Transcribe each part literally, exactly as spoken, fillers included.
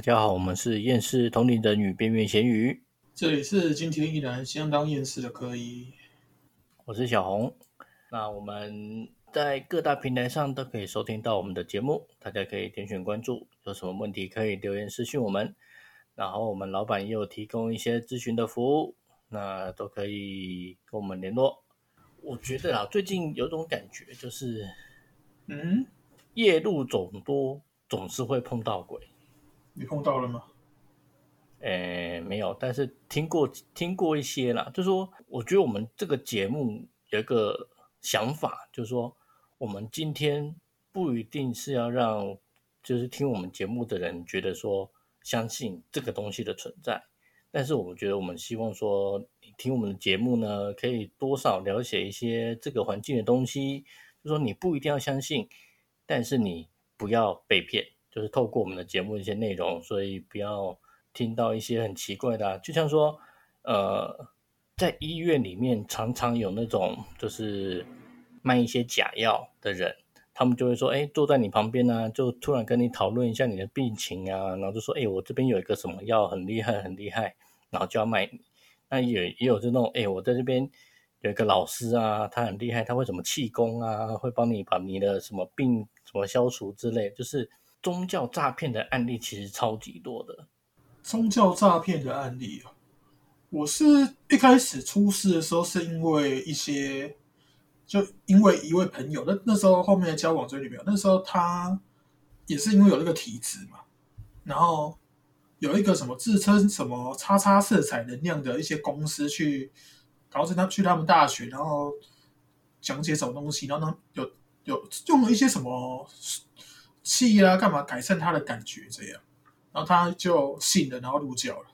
大家好，我们是厌世同龄人与边缘咸鱼，这里是今天依然相当厌世的科一，我是小红。那我们在各大平台上都可以收听到我们的节目，大家可以点选关注，有什么问题可以留言私讯我们，然后我们老板也有提供一些咨询的服务，那都可以跟我们联络。我觉得啦，最近有种感觉就是嗯，夜路走多总是会碰到鬼。你碰到了吗？诶，没有，但是听过听过一些啦。就是说，我觉得我们这个节目有一个想法，就是说，我们今天不一定是要让就是听我们节目的人觉得说相信这个东西的存在，但是我们觉得我们希望说，你听我们的节目呢，可以多少了解一些这个环境的东西。就是说，你不一定要相信，但是你不要被骗。就是透过我们的节目一些内容，所以不要听到一些很奇怪的、啊，就像说，呃，在医院里面常常有那种就是卖一些假药的人，他们就会说，哎，坐在你旁边呢、啊，就突然跟你讨论一下你的病情啊，然后就说，哎，我这边有一个什么药很厉害很厉害，然后就要卖你。那也也有这种，哎，我在这边有一个老师啊，他很厉害，他会什么气功啊，会帮你把你的什么病什么消除之类，就是。宗教诈骗的案例其实超级多的。宗教诈骗的案例啊，我是一开始出事的时候是因为一些，就因为一位朋友，那那时候后面的交往追女朋友，那时候他也是因为有那个体质嘛，然后有一个什么自称什么叉叉色彩能量的一些公司去，然后他去他们大学，然后讲解什么东西，然后他有有用了一些什么。气啊，干嘛改善他的感觉这样，然后他就信了，然后入教了，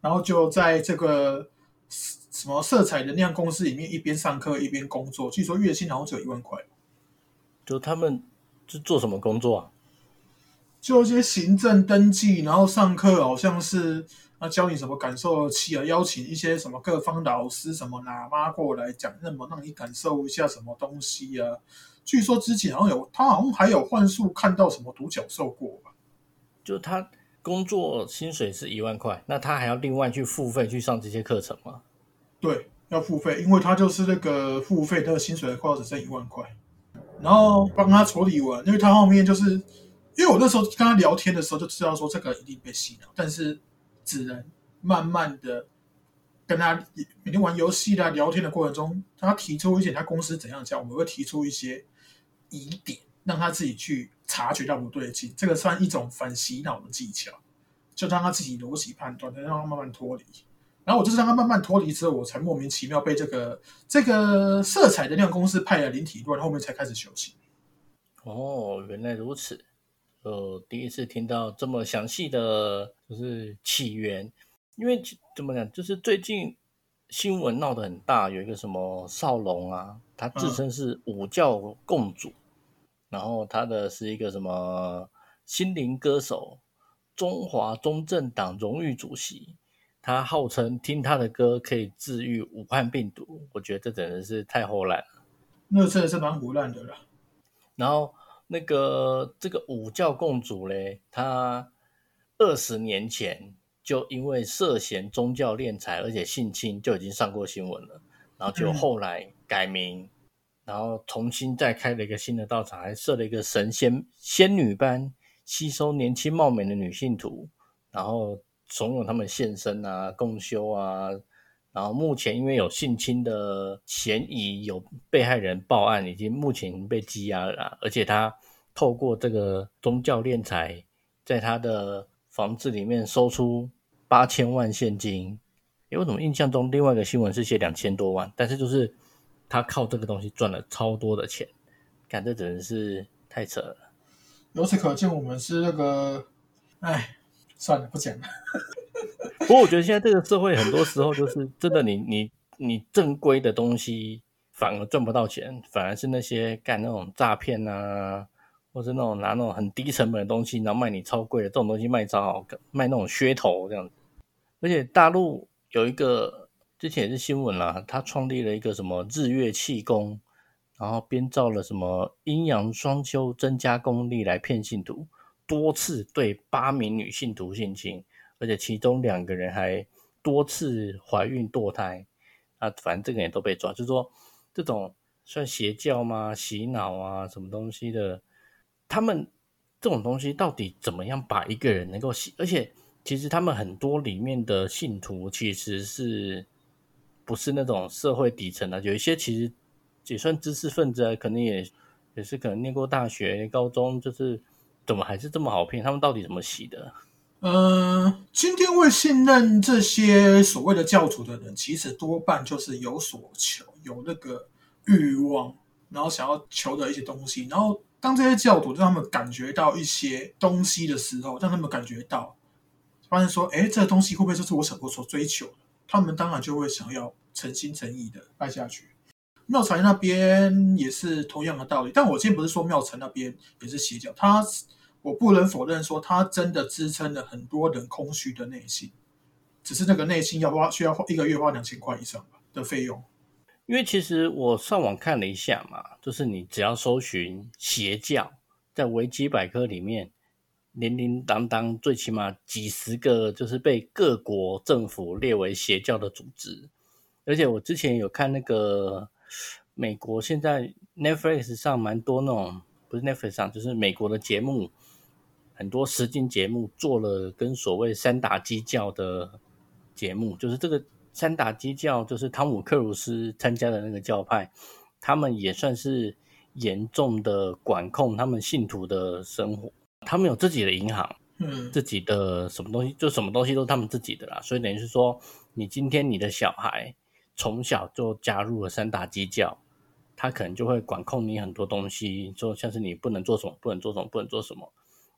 然后就在这个什么色彩能量公司里面一边上课一边工作，据说月薪好像只有一万块。就他们是做什么工作啊？就一些行政登记，然后上课好像是啊教你什么感受气啊，邀请一些什么各方老师什么喇嘛过来讲，那么让你感受一下什么东西啊。据说之前好像有他好像还有幻术看到什么独角兽过吧？就他工作薪水是一万块，那他还要另外去付费去上这些课程吗？对，要付费，因为他就是那个付费，他的薪水快要只剩一万块。然后帮他处理完，因为他后面就是因为我那时候跟他聊天的时候就知道说这个一定被洗脑，但是只能慢慢的跟他每天玩游戏啦、聊天的过程中，他提出一些他公司怎样讲，我们会提出一些。疑点让他自己去察觉到不对劲，这个算一种反洗脑的技巧，就让他自己逻辑判断，让他慢慢脱离。然后我就是让他慢慢脱离之后，我才莫名其妙被这个这个色彩能量公司派来灵体乱，后面才开始修行。哦，原来如此。呃，第一次听到这么详细的就是起源，因为怎么讲，就是最近新闻闹得很大，有一个什么少龙啊，他自称是五教共主。嗯，然后他的是一个什么心灵歌手，中华中正党荣誉主席，他号称听他的歌可以治愈武汉病毒，我觉得这真的是太胡乱了，那真的是蛮胡乱的啦。然后那个这个五教共主嘞，他二十年前就因为涉嫌宗教敛财而且性侵就已经上过新闻了，然后就后来改名。嗯，然后重新再开了一个新的道场，还设了一个神仙仙女班，吸收年轻貌美的女信徒，然后怂恿他们献身啊、共修啊。然后目前因为有性侵的嫌疑，有被害人报案，已经目前已经被羁押了啦。而且他透过这个宗教敛财，在他的房子里面搜出八千万现金。诶，我怎么印象中另外一个新闻是写两千多万，但是就是。他靠这个东西赚了超多的钱，干这真是太扯了。由此可见，我们是那个，哎，算了，不讲了。不过我觉得现在这个社会很多时候就是真的你，你你你正规的东西反而赚不到钱，反而是那些干那种诈骗啊，或是那种拿那种很低成本的东西，然后卖你超贵的这种东西卖超好，卖那种噱头这样子。而且大陆有一个。之前也是新闻啦，他创立了一个什么日月气功，然后编造了什么阴阳双修增加功力来骗信徒，多次对八名女性途性侵，而且其中两个人还多次怀孕堕胎啊，反正这个也都被抓。就是说这种算邪教吗，洗脑啊什么东西的，他们这种东西到底怎么样把一个人能够洗？而且其实他们很多里面的信徒其实是不是那种社会底层啊，有一些其实也算知识分子啊，可能也也是可能念过大学高中，就是怎么还是这么好骗？他们到底怎么洗的？呃，今天会信任这些所谓的教主的人，其实多半就是有所求，有那个欲望，然后想要求的一些东西。然后当这些教主让他们感觉到一些东西的时候，让他们感觉到发现说，诶，这个东西会不会就是我所追求的？他们当然就会想要诚心诚意的拜下去。庙城那边也是同样的道理，但我今天不是说庙城那边也是邪教，他我不能否认说他真的支撑了很多人空虚的内心，只是那个内心要花需要一个月花两千块以上的费用。因为其实我上网看了一下嘛，就是你只要搜寻邪教，在维基百科里面零零当当最起码几十个就是被各国政府列为邪教的组织。而且我之前有看那个美国现在 Netflix 上蛮多那种，不是 Netflix 上，就是美国的节目，很多实境节目做了跟所谓三打基教的节目，就是这个三打基教就是汤姆克鲁斯参加的那个教派，他们也算是严重的管控他们信徒的生活，他们有自己的银行，嗯，自己的什么东西，就什么东西都是他们自己的啦。所以等于是说你今天你的小孩从小就加入了三打基教，他可能就会管控你很多东西，就像是你不能做什么不能做什么不能做什么，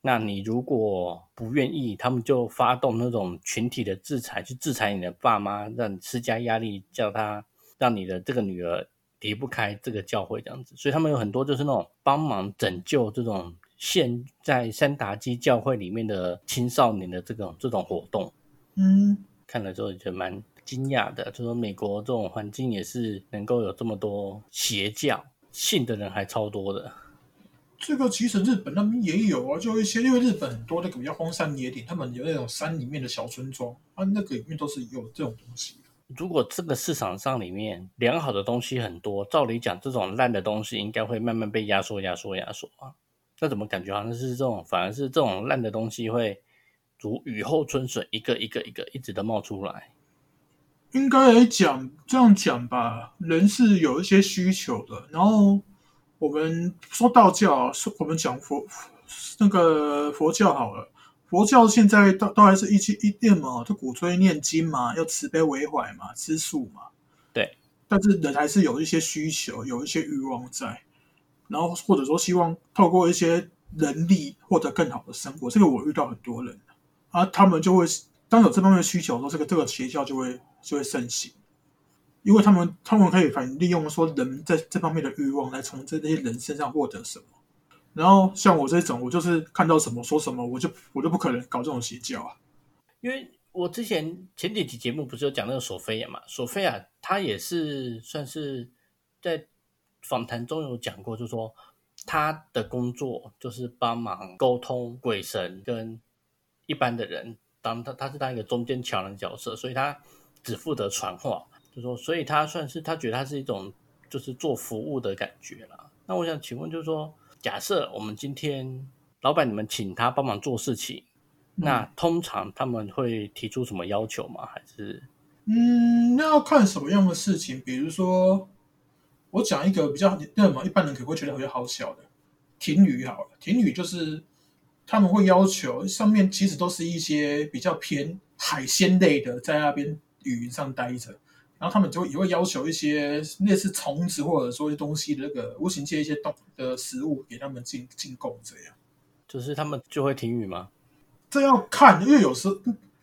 那你如果不愿意，他们就发动那种群体的制裁，去制裁你的爸妈，让你施加压力，叫他让你的这个女儿离不开这个教会这样子。所以他们有很多就是那种帮忙拯救这种现在三打基教会里面的青少年的这种这种活动。嗯，看了之后觉得蛮惊讶的，就是说美国这种环境也是能够有这么多邪教，信的人还超多的。这个其实日本那边也有啊，就一些因为日本很多那个比较荒山野岭，他们有那种山里面的小村庄啊，那个里面都是有这种东西。如果这个市场上里面良好的东西很多，照理讲这种烂的东西应该会慢慢被压缩压缩压缩啊，那怎么感觉好像是这种反而是这种烂的东西会如雨后春笋，一个一个一个一直的冒出来。应该来讲这样讲吧，人是有一些需求的，然后我们说道教，我们讲佛那个佛教好了，佛教现在都还是一起一点嘛，就鼓吹念经嘛，要慈悲为怀嘛，吃素嘛。对。但是人还是有一些需求，有一些欲望在，然后或者说希望透过一些能力获得更好的生活，这个我遇到很多人啊，他们就会当有这方面的需求的时候，这个这个邪教就会就会盛行。因为他们他们可以反利用说人在这方面的欲望来从这些人身上获得什么。然后像我这种，我就是看到什么说什么，我就我就不可能搞这种邪教啊。因为我之前前几集节目不是有讲那个索菲亚嘛，索菲亚他也是算是在访谈中有讲过，就是说他的工作就是帮忙沟通鬼神跟一般的人，当他他是当一个中间桥梁角色，所以他只负责传话。就说，所以他算是他觉得他是一种就是做服务的感觉啦。那我想请问，就是说，假设我们今天老板你们请他帮忙做事情，嗯，那通常他们会提出什么要求吗？还是嗯，那要看什么样的事情。比如说，我讲一个比较那么一般人可能会觉得比较好笑的，停雨好了，停雨就是他们会要求上面其实都是一些比较偏海鲜类的，在那边雨云上待着。然后他们就也会要求一些类似虫子或者说一些东西的那个无形界一些动的食物给他们进进贡，这样就是他们就会停雨吗？这要看，因为有时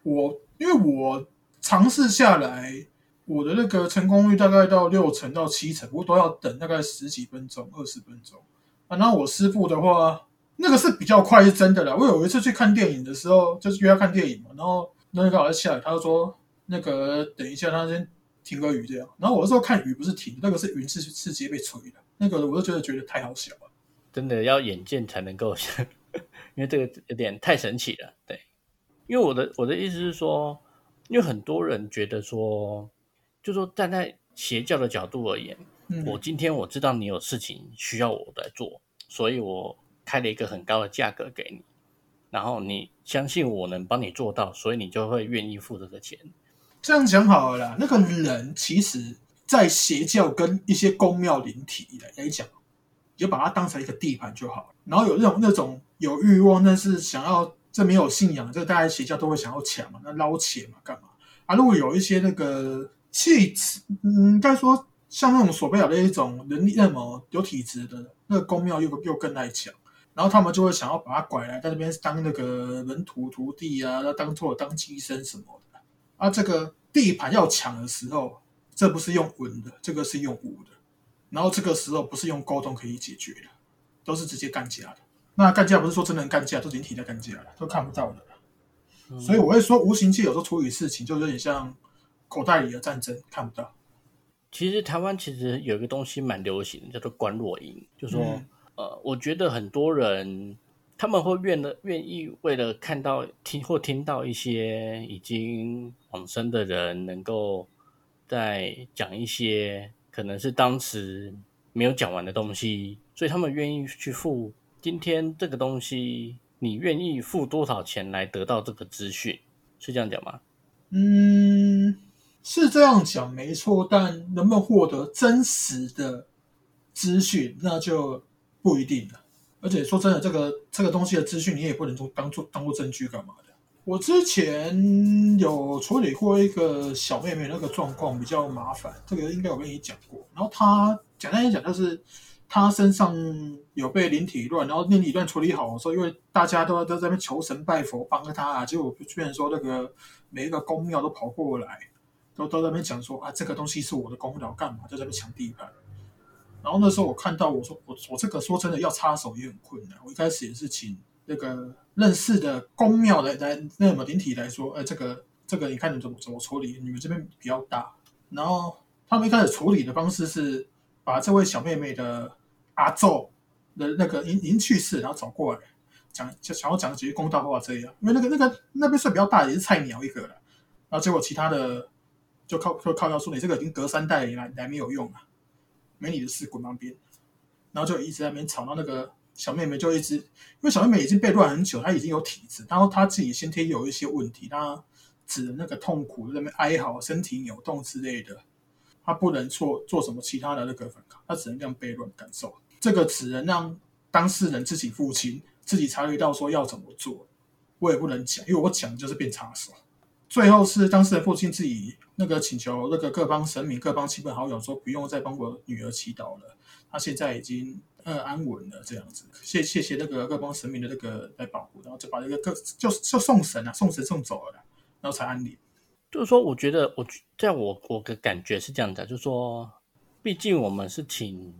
我因为我尝试下来，我的那个成功率大概到六成到七成，我都要等大概十几分钟、二十分钟啊。然后我师傅的话，那个是比较快，是真的啦。我有一次去看电影的时候，就是约他看电影嘛，然后那个好像下来，他就说那个等一下，他先停个雨这样。然后我那时候看雨不是停，那个是云是直接被吹的，那个我就觉得觉得太好笑了，真的要眼见才能够因为这个有点太神奇了。对，因为我的我的意思是说，因为很多人觉得说，就说站在邪教的角度而言，嗯、我今天我知道你有事情需要我来做，所以我开了一个很高的价格给你，然后你相信我能帮你做到，所以你就会愿意付这个钱。这样讲好了啦，那个人其实在邪教跟一些公庙灵体来讲，就把它当成一个地盘就好了。然后有那种那种有欲望，但是想要这没有信仰，这大家邪教都会想要抢嘛，那捞钱嘛，干嘛啊？如果有一些那个气质，嗯，该说像那种索贝尔的一种能力那么有体质的，那个公庙又又更爱抢，然后他们就会想要把他拐来在那边当那个门徒徒弟啊，当做当寄生什么的啊。这个地盘要抢的时候，这不是用文的，这个是用武的。然后这个时候不是用沟通可以解决的，都是直接干架的。那干架不是说真的干架，都灵体在干架的，都看不到的、嗯。所以我会说，无形界有时候处理事情就有点像口袋里的战争，看不到。其实台湾其实有一个东西蛮流行的，叫做观落阴，就说、嗯、呃，我觉得很多人他们会愿了愿意为了看到听或听到一些已经往生的人能够。在讲一些可能是当时没有讲完的东西，所以他们愿意去付。今天这个东西，你愿意付多少钱来得到这个资讯？是这样讲吗？嗯，是这样讲没错，但能不能获得真实的资讯，那就不一定了。而且说真的，这个这个东西的资讯，你也不能当做当做证据干嘛的。我之前有处理过一个小妹妹那个状况比较麻烦，这个应该我跟你讲过。然后她简单一讲就是，她身上有被灵体乱，然后灵体乱处理好的时候，因为大家都在那边求神拜佛帮她啊，结果居然说那个每一个公庙都跑过来，都都在那边讲说啊，这个东西是我的公庙干嘛，就在那边抢地盘。然后那时候我看到我说我我这个说真的要插手也很困难，我一开始也是请。那个认识的公庙的来那么灵体来说，呃，这个这个你看你怎么怎么处理？你们这边比较大。然后他们一开始处理的方式是把这位小妹妹的阿祖的那个您去世，然后找过来讲，想要讲几句公道话这样。因为那个那个那边算比较大，也是菜鸟一个了。然后结果其他的就靠就靠要说你这个已经隔三代来来没有用了，没你的事滚旁边。然后就一直在那边吵到那个。小妹妹就一直，因为小妹妹已经被乱很久，她已经有体质，然后她自己先天有一些问题，她指的那个痛苦在那边哀嚎、身体扭动之类的，她不能做做什么其他的那个反抗，她只能让被乱感受。这个只能让当事人自己父亲自己察觉到说要怎么做，我也不能讲，因为我讲就是变插手。最后是当事人父亲自己那个请求那个各方神明、各方亲朋好友说不用再帮我女儿祈祷了，她现在已经。呃，安稳了这样子，谢谢谢那个各方神明的那个来保护，然后就把那个各就就送神啊，送神送走了啦，然后才安宁。就是说，我觉得我在我我的感觉是这样的，就是说，毕竟我们是请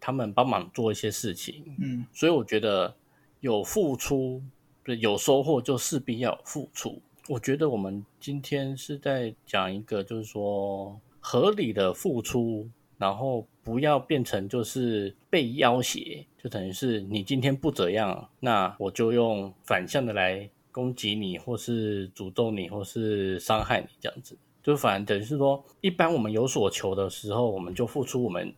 他们帮忙做一些事情，嗯，所以我觉得有付出，有收获就势必要有付出。我觉得我们今天是在讲一个，就是说合理的付出。然后不要变成就是被要挟，就等于是你今天不这样，那我就用反向的来攻击你，或是诅咒你，或是伤害你这样子。就反正等于是说，一般我们有所求的时候，我们就付出我们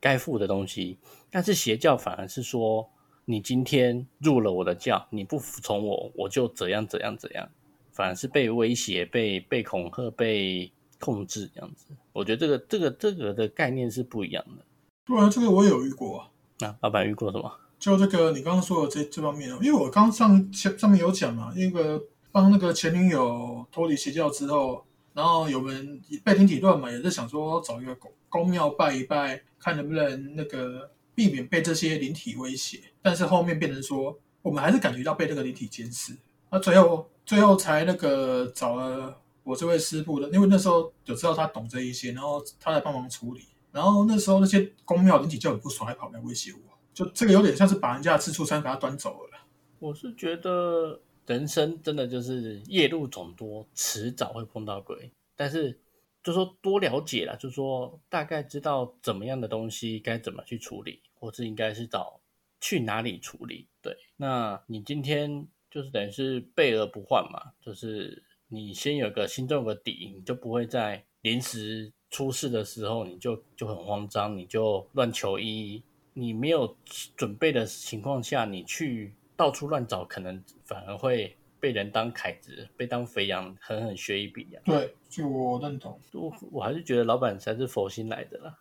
该付的东西。但是邪教反而是说，你今天入了我的教，你不服从我，我就怎样怎样怎样，反而是被威胁、被被恐吓、被。控制这样子，我觉得这个这个这个的概念是不一样的。对啊，这个我有遇过啊。那、啊、老板遇过什么？就这个你刚刚说的这这方面啊，因为我刚上上面有讲嘛，那个帮那个前女友脱离邪教之后，然后有人被灵体乱嘛，也是想说找一个公庙拜一拜，看能不能那个避免被这些灵体威胁。但是后面变成说，我们还是感觉到被这个灵体监视。那、啊、最后最后才那个找了。我这位师傅的，因为那时候有知道他懂这一些，然后他来帮忙处理。然后那时候那些公庙灵体就很不爽，还跑来威胁我，就这个有点像是把人家的自助餐给他端走了。我是觉得人生真的就是夜路总多，迟早会碰到鬼。但是就说多了解啦，就说大概知道怎么样的东西该怎么去处理，或是应该是找去哪里处理。对，那你今天就是等于是备而不患嘛，就是你先有个心中有个底，你就不会在临时出事的时候你就就很慌张，你就乱求医，你没有准备的情况下你去到处乱找，可能反而会被人当凯子，被当肥羊，狠狠削一笔啊。对，就我认同。我我还是觉得老板才是佛心来的啦。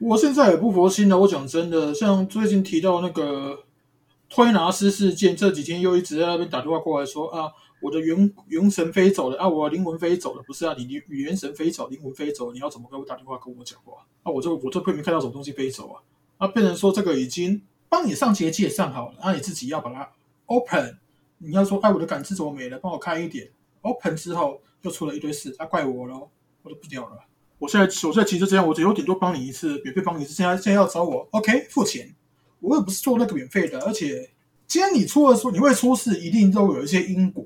我现在也不佛心了，我讲真的，像最近提到那个推拿师事件，这几天又一直在那边打电话过来说啊，我的元元神飞走了啊，我的灵魂飞走了，不是啊，你你元神飞走，灵魂飞走，你要怎么跟我打电话跟我讲话啊？我这我这根本没看到什么东西飞走啊！啊，变成说这个已经帮你上结界上好了，啊，你自己要把它 open。你要说哎，我的感知怎么没了？帮我开一点。Open 之后又出了一堆事，啊，怪我咯，我都不屌了。我现在我现在其实这样，我只有顶多帮你一次，免费帮你一次。现在现在要找我 ，OK， 付钱。我也不是做那个免费的，而且今天你出了说你会出事，一定都有一些因果。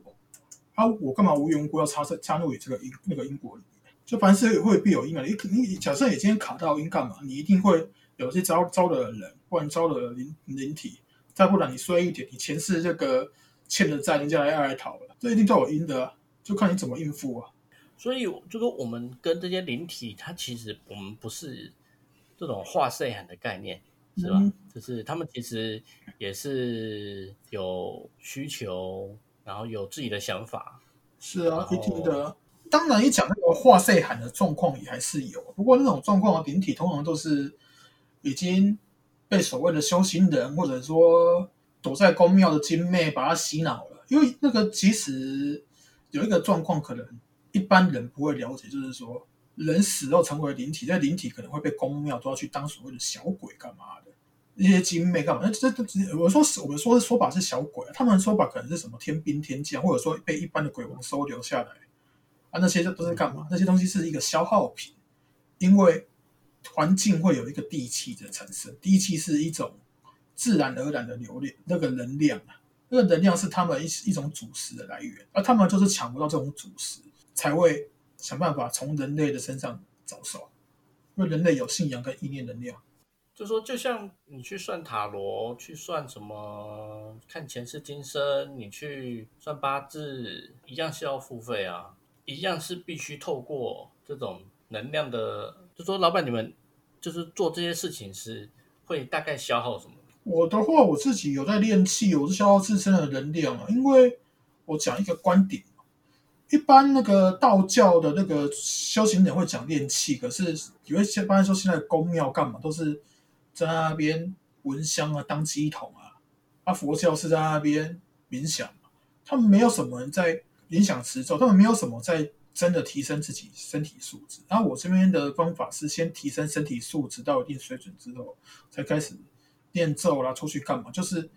啊，我干嘛无缘无故要插插入你这个因那个因果里面？就凡事会必有因啊。你你假设你今天卡到因干嘛？你一定会有些招招的人，不然招的灵灵体，再不然你衰一点，你前世这个。欠的债人家来来讨了，这一定都有因的啊，就看你怎么应付啊。所以就说我们跟这些灵体，它其实我们不是这种化世涵的概念，是吧？嗯、就是他们其实也是有需求，然后有自己的想法。是啊，一定的。当然，一讲那个化世涵的状况也还是有，不过那种状况的灵体通常都是已经被所谓的修行人，或者说。躲在宫庙的精妹把他洗脑了，因为那个其实有一个状况，可能一般人不会了解，就是说人死后成为灵体，在灵体可能会被宫庙都要去当所谓的小鬼干嘛的，那些精妹干嘛？这我说我们说的说法是小鬼，他们说法可能是什么天兵天将，或者说被一般的鬼王收留下来啊，那些都是干嘛？那些东西是一个消耗品，因为环境会有一个地气的产生，地气是一种。自然而然的流量，那个能量啊，那个能量是他们 一, 一种主食的来源，而他们就是抢不到这种主食，才会想办法从人类的身上着手，因为人类有信仰跟意念能量。就说就像你去算塔罗，去算什么看前世今生，你去算八字，一样是要付费啊，一样是必须透过这种能量的。就说老板，你们就是做这些事情是会大概消耗什么？我的话，我自己有在练气，我是消耗自身的能量啊。因为我讲一个观点，一般那个道教的那个修行人会讲练气，可是有一些一般说现在的宫庙干嘛都是在那边闻香啊、当鸡桶啊，啊佛教是在那边冥想，他们没有什么人在冥想持咒，他们没有什么在真的提升自己身体素质。然后我这边的方法是先提升身体素质到一定水准之后，才开始。念咒啦，出去干嘛？就是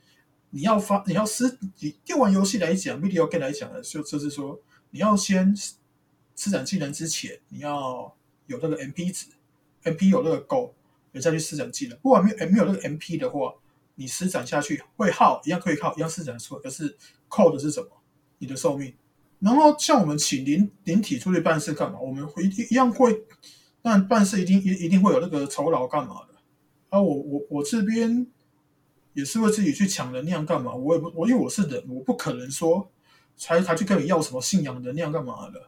你要发，你要施，你电玩游戏来讲 ，video game 来讲的，就就是说，你要先施展技能之前，你要有那个 M P 值 ，M P 有那个够，你再去施展技能。不管没有没有那个 M P 的话，你施展下去会耗，一样可以耗，一样施展出来。可是扣的是什么？你的寿命。然后像我们请灵灵体出去办事干嘛？我们会一样会，但办事一定一定会有那个酬劳干嘛的。啊、我, 我, 我这边也是会自己去抢能量干嘛，我也不我因为我是人，我不可能说 才, 才去跟你要什么信仰能量干嘛的，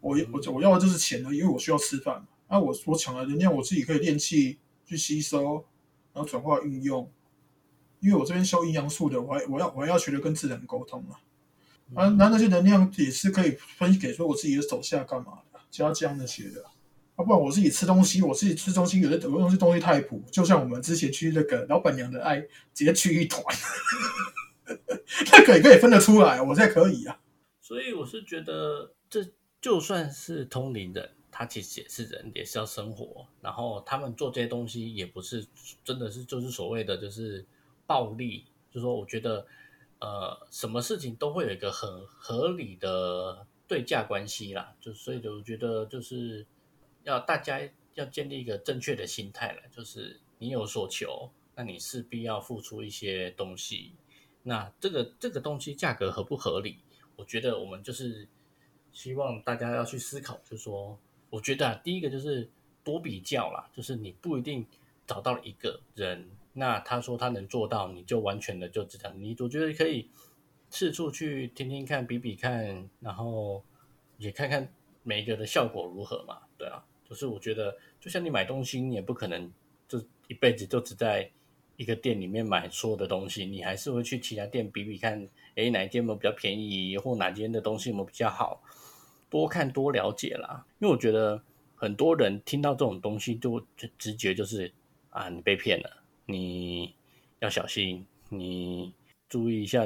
我, 我, 我要的就是钱了，因为我需要吃饭、啊、我, 我抢了能量我自己可以练气去吸收，然后转化运用，因为我这边修阴阳术的，我 还, 我, 要我还要学的跟自然沟通啊，然后、啊、那些能量也是可以分给说我自己的手下干嘛的，加姜那些的啊、不然我自己吃东西，我自己吃东西，有的东西东西太补，就像我们之前去那个老板娘的爱，直接去一团，那个也可以分得出来，我才可以啊。所以我是觉得，这就算是通灵人，他其实也是人，也是要生活，然后他们做这些东西也不是真的是就是所谓的就是暴力，就是说我觉得呃什么事情都会有一个很合理的对价关系啦，就所以我觉得就是。要大家要建立一个正确的心态了，就是你有所求，那你势必要付出一些东西。那这个这个东西价格合不合理？我觉得我们就是希望大家要去思考，就是说，我觉得、啊、第一个就是多比较啦，就是你不一定找到一个人，那他说他能做到，你就完全的就知道，你我觉得可以四处去听听看，比比看，然后也看看每一个的效果如何嘛。对啊，就是我觉得就像你买东西，你也不可能就一辈子就只在一个店里面买所有的东西，你还是会去其他店比比看，诶，哪一间有没有比较便宜，或哪间的东西有没有比较好，多看多了解啦。因为我觉得很多人听到这种东西就直觉就是啊，你被骗了，你要小心，你注意一下，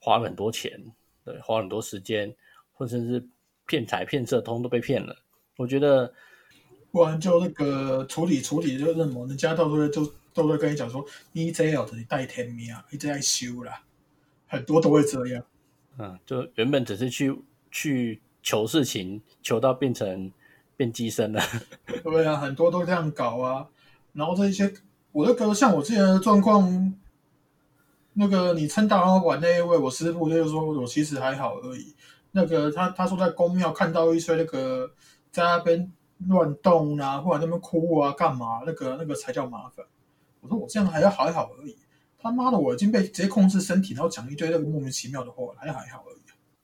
花很多钱，对，花很多时间，或者是骗财骗色，通都被骗了。我觉得不然就那个处理处理就认某人家到处就都会跟你讲说，你这样就是带天命啊，你这样修啦，很多都会这样。嗯，就原本只是去去求事情，求到变成变机身了。对啊，很多都这样搞啊。然后这些，我就像我之前的状况，那个你称大老板那一位，我师傅就说我其实还好而已。那个他他说在公庙看到一些那个在那边乱动啊，或者在那边哭啊，干嘛那个那个才叫麻烦。我说我这样还要还好而已，他妈的我已经被直接控制身体，然后讲一堆那个莫名其妙的话，还还好而已。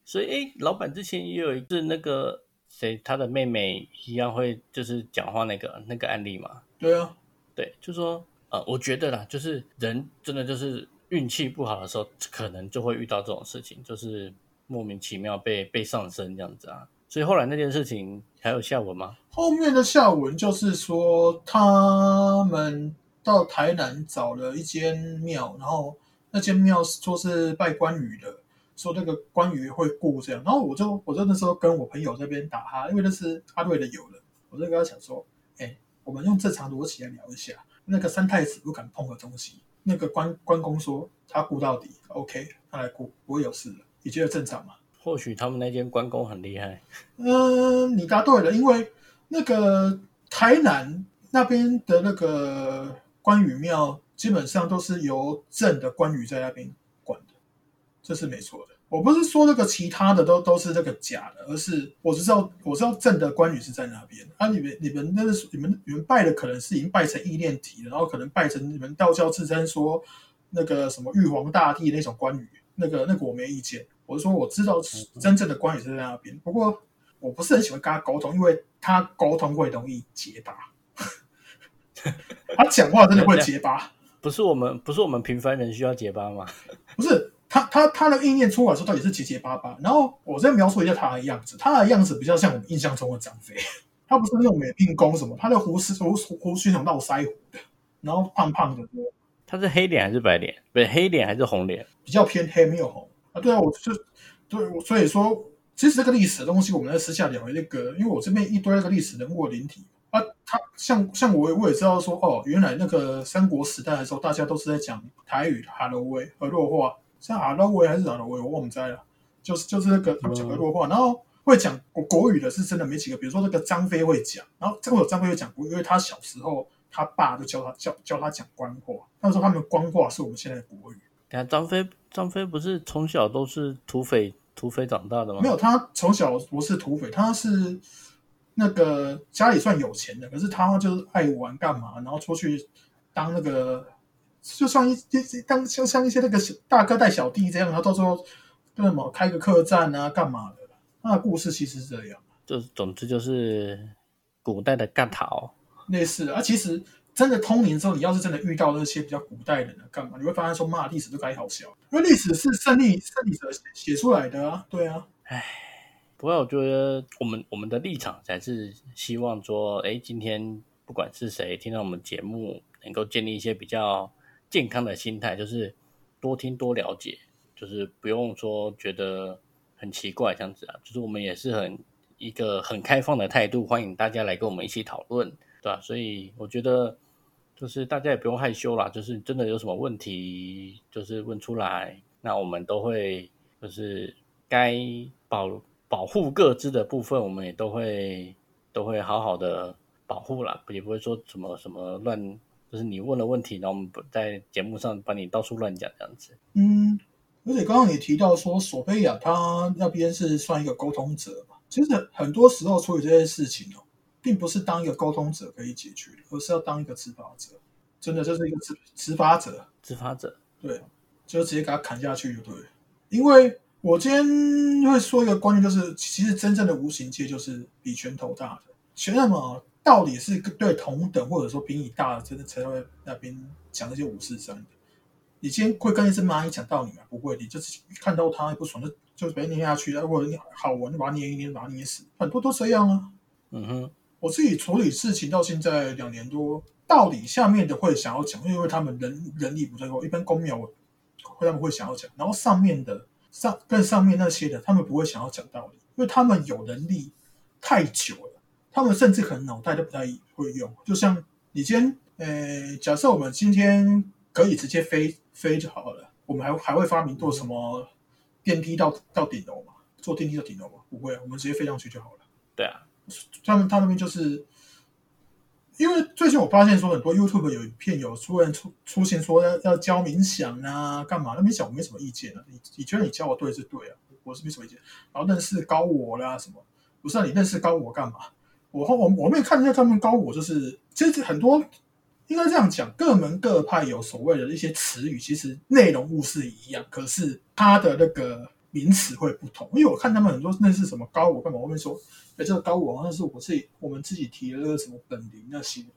所以，欸，老板之前也有一次那个谁，他的妹妹一样会就是讲话那个那个案例嘛。对啊，对，就说呃，我觉得啦，就是人真的就是运气不好的时候，可能就会遇到这种事情，就是莫名其妙被被上身这样子啊。所以后来那件事情还有下文吗？后面的下文就是说他们到台南找了一间庙，然后那间庙说是拜关羽的，说那个关羽会顾这样。然后我就我就那时候跟我朋友这边打哈，因为那是阿瑞的友人，我就跟他讲说，哎，我们用正常逻辑来聊一下，那个三太子不敢碰的东西，那个 关, 关公说他顾到底 ，OK， 他来顾不会有事的，你觉得正常吗？或许他们那间关公很厉害。嗯，你答对了，因为那个台南那边的那个关羽庙基本上都是由正的关羽在那边管的，这是没错的。我不是说那个其他的都都是那个假的，而是我知道我知道正的关羽是在那边。啊，你们你们那是你们你们拜的可能是已经拜成意念体了，然后可能拜成你们道教自称说那个什么玉皇大帝那种关羽，那个那个我没意见。我是说我知道真正的关羽是在那边，不过我不是很喜欢跟他沟通，因为他沟通会容易结巴。他讲话真的会结巴，不是我们不是我们平凡人需要结巴吗？不是，他他他的意念出来的时候到底是结结巴巴。然后我再描述一下他的样子，他的样子比较像我们印象中的张飞，他不是那种美鬓公什么，他的胡须胡胡须长到腮胡的，然后胖胖的。他是黑脸还是白脸？不是黑脸还是红脸？比较偏黑，没有红啊。对啊，我就对，所以说其实这个历史的东西，我们在私下聊那个，因为我这边一堆那个历史人物的灵体。啊，他像像我我也知道说，哦，原来那个三国时代的时候，大家都是在讲台语哈喽喂和洛话，像哈喽喂还是哈喽喂，我忘记了，就是就是那个他们讲的洛话，然后会讲国语的是真的没几个，比如说那个张飞会讲，然后这个张飞会讲国语，因为他小时候他爸就教他教教他讲官话，那时候他们官话是我们现在的国语。等下张飞张飞不是从小都是土匪土匪长大的吗？没有，他从小不是土匪，他是。那个家里算有钱的，可是他就是爱玩干嘛，然后出去当那个，就像一当就像一些那个大哥带小弟这样，然后到时候对什么开个客栈啊，干嘛的啦。那故事其实是这样，就总之就是古代的干逃类似的啊。其实真的通灵之后，你要是真的遇到那些比较古代人的干嘛，你会发现说骂历史就该好笑，因为历史是胜利胜利者写出来的啊，对啊，哎。不过我觉得我们我们的立场才是希望说，哎，今天不管是谁听到我们节目，能够建立一些比较健康的心态，就是多听多了解，就是不用说觉得很奇怪这样子啊。就是我们也是很一个很开放的态度，欢迎大家来跟我们一起讨论，对吧？所以我觉得就是大家也不用害羞啦，就是真的有什么问题就是问出来，那我们都会就是该保。保护各自的部分，我们也都会都会好好的保护啦，也不会说什么什么乱，就是你问了问题，然后我们在节目上把你到处乱讲这样子。嗯，而且刚刚也提到说，索菲亚他那边是算一个沟通者嘛，其实很多时候处理这些事情哦，并不是当一个沟通者可以解决的，而是要当一个执法者。真的就是一个执执法者，执法者，对，就直接给他砍下去就对了。因为我今天会说一个观念，就是其实真正的无形界就是比拳头大的，拳头嘛，到底是对同等或者说比你大的，真的才会那边讲那些五四三的。你今天会跟一只蚂蚁讲道理吗？不会，你就是看到它不爽就就把它捏下去，或者你好玩就把它捏一捏，把它捏死，很多都这样啊。嗯哼，我自己处理事情到现在两年多，道理下面的会想要讲，因为他们人人力不太够，一般公庙他们会想要讲，然后上面的上跟上面那些的，他们不会想要讲道理，因为他们有能力太久了，他们甚至可能脑袋都不太会用。就像你今天，呃，假设我们今天可以直接飞飞就好了，我们还还会发明做什么电梯到到顶楼嘛？坐电梯到顶楼嘛？不会，我们直接飞上去就好了。对啊。他们他那边就是，因为最近我发现说很多 YouTube 有影片有突然出出现说 要, 要教冥想啊，干嘛？那冥想我没什么意见啊，你你觉得你教我对是对啊，我是没什么意见。然后认识高我啦什么，不是、啊、你认识高我干嘛？我我我没看见他们高我就是，其实很多应该这样讲，各门各派有所谓的一些词语，其实内容物是一样，可是它的那个名词会不同。因为我看他们很多那是什么高我干嘛，我会说。哎，这个高我好像是我自己，我们自己提了什么本灵那些的，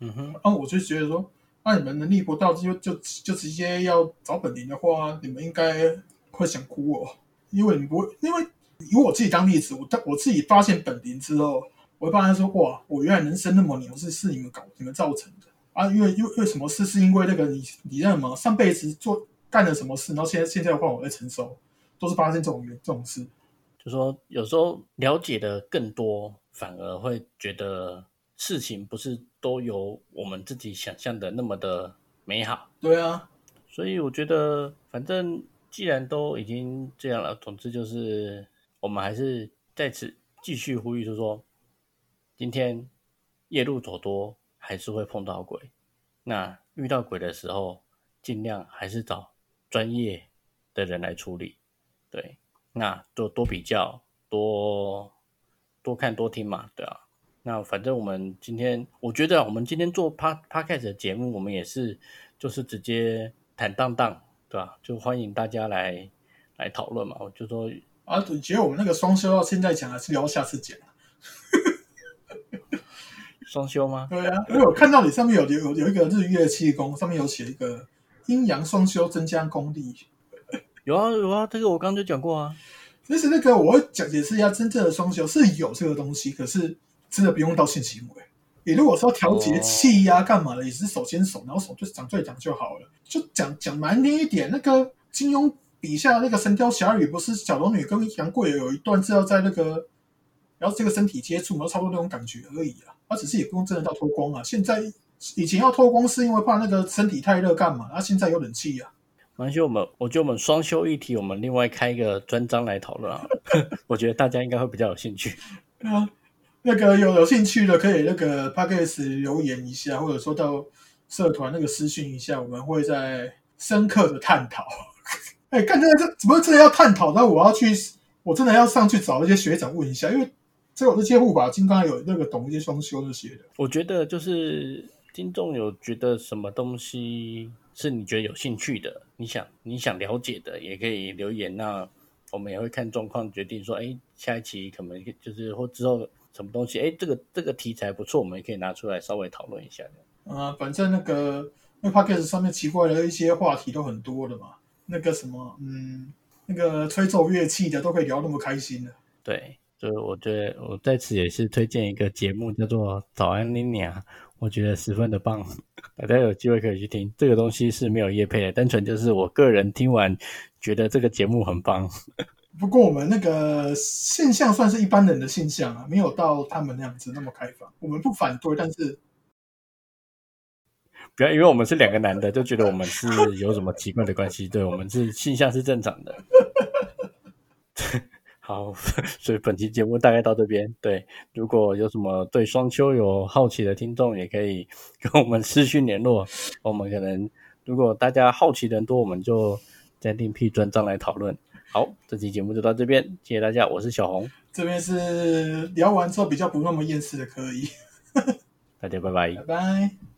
嗯哼，啊，我就觉得说，那、啊、你们能力不到就就就直接要找本灵的话，你们应该会想哭哦，因为你不会，因为以我自己当例子，我我自己发现本灵之后，我会发现说，哇，我原来人生那么牛是是你们搞你们造成的啊，因为因为什么事是因为那个你你认吗？上辈子做干了什么事，然后现在现在换我在承受，都是发生这种这种事。就说有时候了解的更多，反而会觉得事情不是都有我们自己想象的那么的美好。对啊，所以我觉得反正既然都已经这样了，总之就是我们还是在此继续呼吁，就是说今天夜路走多还是会碰到鬼，那遇到鬼的时候尽量还是找专业的人来处理。对，那就多比较，多多看多听嘛，对啊。那反正我们今天，我觉得我们今天做 podcast 的节目，我们也是就是直接坦荡荡，对吧、啊？就欢迎大家来来讨论嘛。我就说啊，你觉得我们那个双休到现在讲还是聊下次讲？双休吗？对啊，因为我看到你上面有有有一个日月气功，上面有写一个阴阳双休增加功力。有啊有啊，这个我刚刚就讲过啊。其实那个我会讲解释一下，真正的双修是有这个东西，可是真的不用到性行为。你如果是要调节气啊干嘛的，也是手牵手，然后手就讲对讲就好了。就讲讲难听一点，那个金庸笔下那个《神雕侠侣》，不是小龙女跟杨贵有一段是要在那个，然后这个身体接触，然后差不多那种感觉而已啊。他只是也不用真的到脱光啊。现在以前要脱光是因为怕那个身体太热干嘛，他、啊、现在有冷气啊。没关系，我们我觉得我们双修议题，我们另外开一个专章来讨论啊。我觉得大家应该会比较有兴趣。啊，那个有有兴趣的可以那个 podcast 留言一下，或者说到社团那个私讯一下，我们会再深刻的探讨。哎、欸，干这这怎么真的要探讨？那我要去，我真的要上去找那些学长问一下，因为只有这些护法金刚有那个懂一些双修那些的。我觉得就是听众有觉得什么东西是你觉得有兴趣的，你想你想了解的，也可以留言。那我们也会看状况决定说，哎，下一期可能就是或之后什么东西，哎，这个这个题材不错，我们也可以拿出来稍微讨论一下。呃，反正那个那 podcast 上面奇怪的一些话题都很多的嘛，那个什么，嗯，那个吹奏乐器的都可以聊那么开心的。对，所以我觉得我在此也是推荐一个节目，叫做《早安妮妮》。我觉得十分的棒，大家有机会可以去听。这个东西是没有业配的，单纯就是我个人听完觉得这个节目很棒。不过我们那个现象算是一般人的现象啊，没有到他们那样子那么开放。我们不反对，但是不要因为我们是两个男的就觉得我们是有什么奇怪的关系。对，我们是现象是正常的。好，所以本期节目大概到这边。对，如果有什么对双修有好奇的听众，也可以跟我们私讯联络。我们可能如果大家好奇的人多，我们就再另辟专章来讨论。好，这期节目就到这边，谢谢大家，我是小红。这边是聊完之后比较不那么厌世的可以。大家拜拜，拜拜。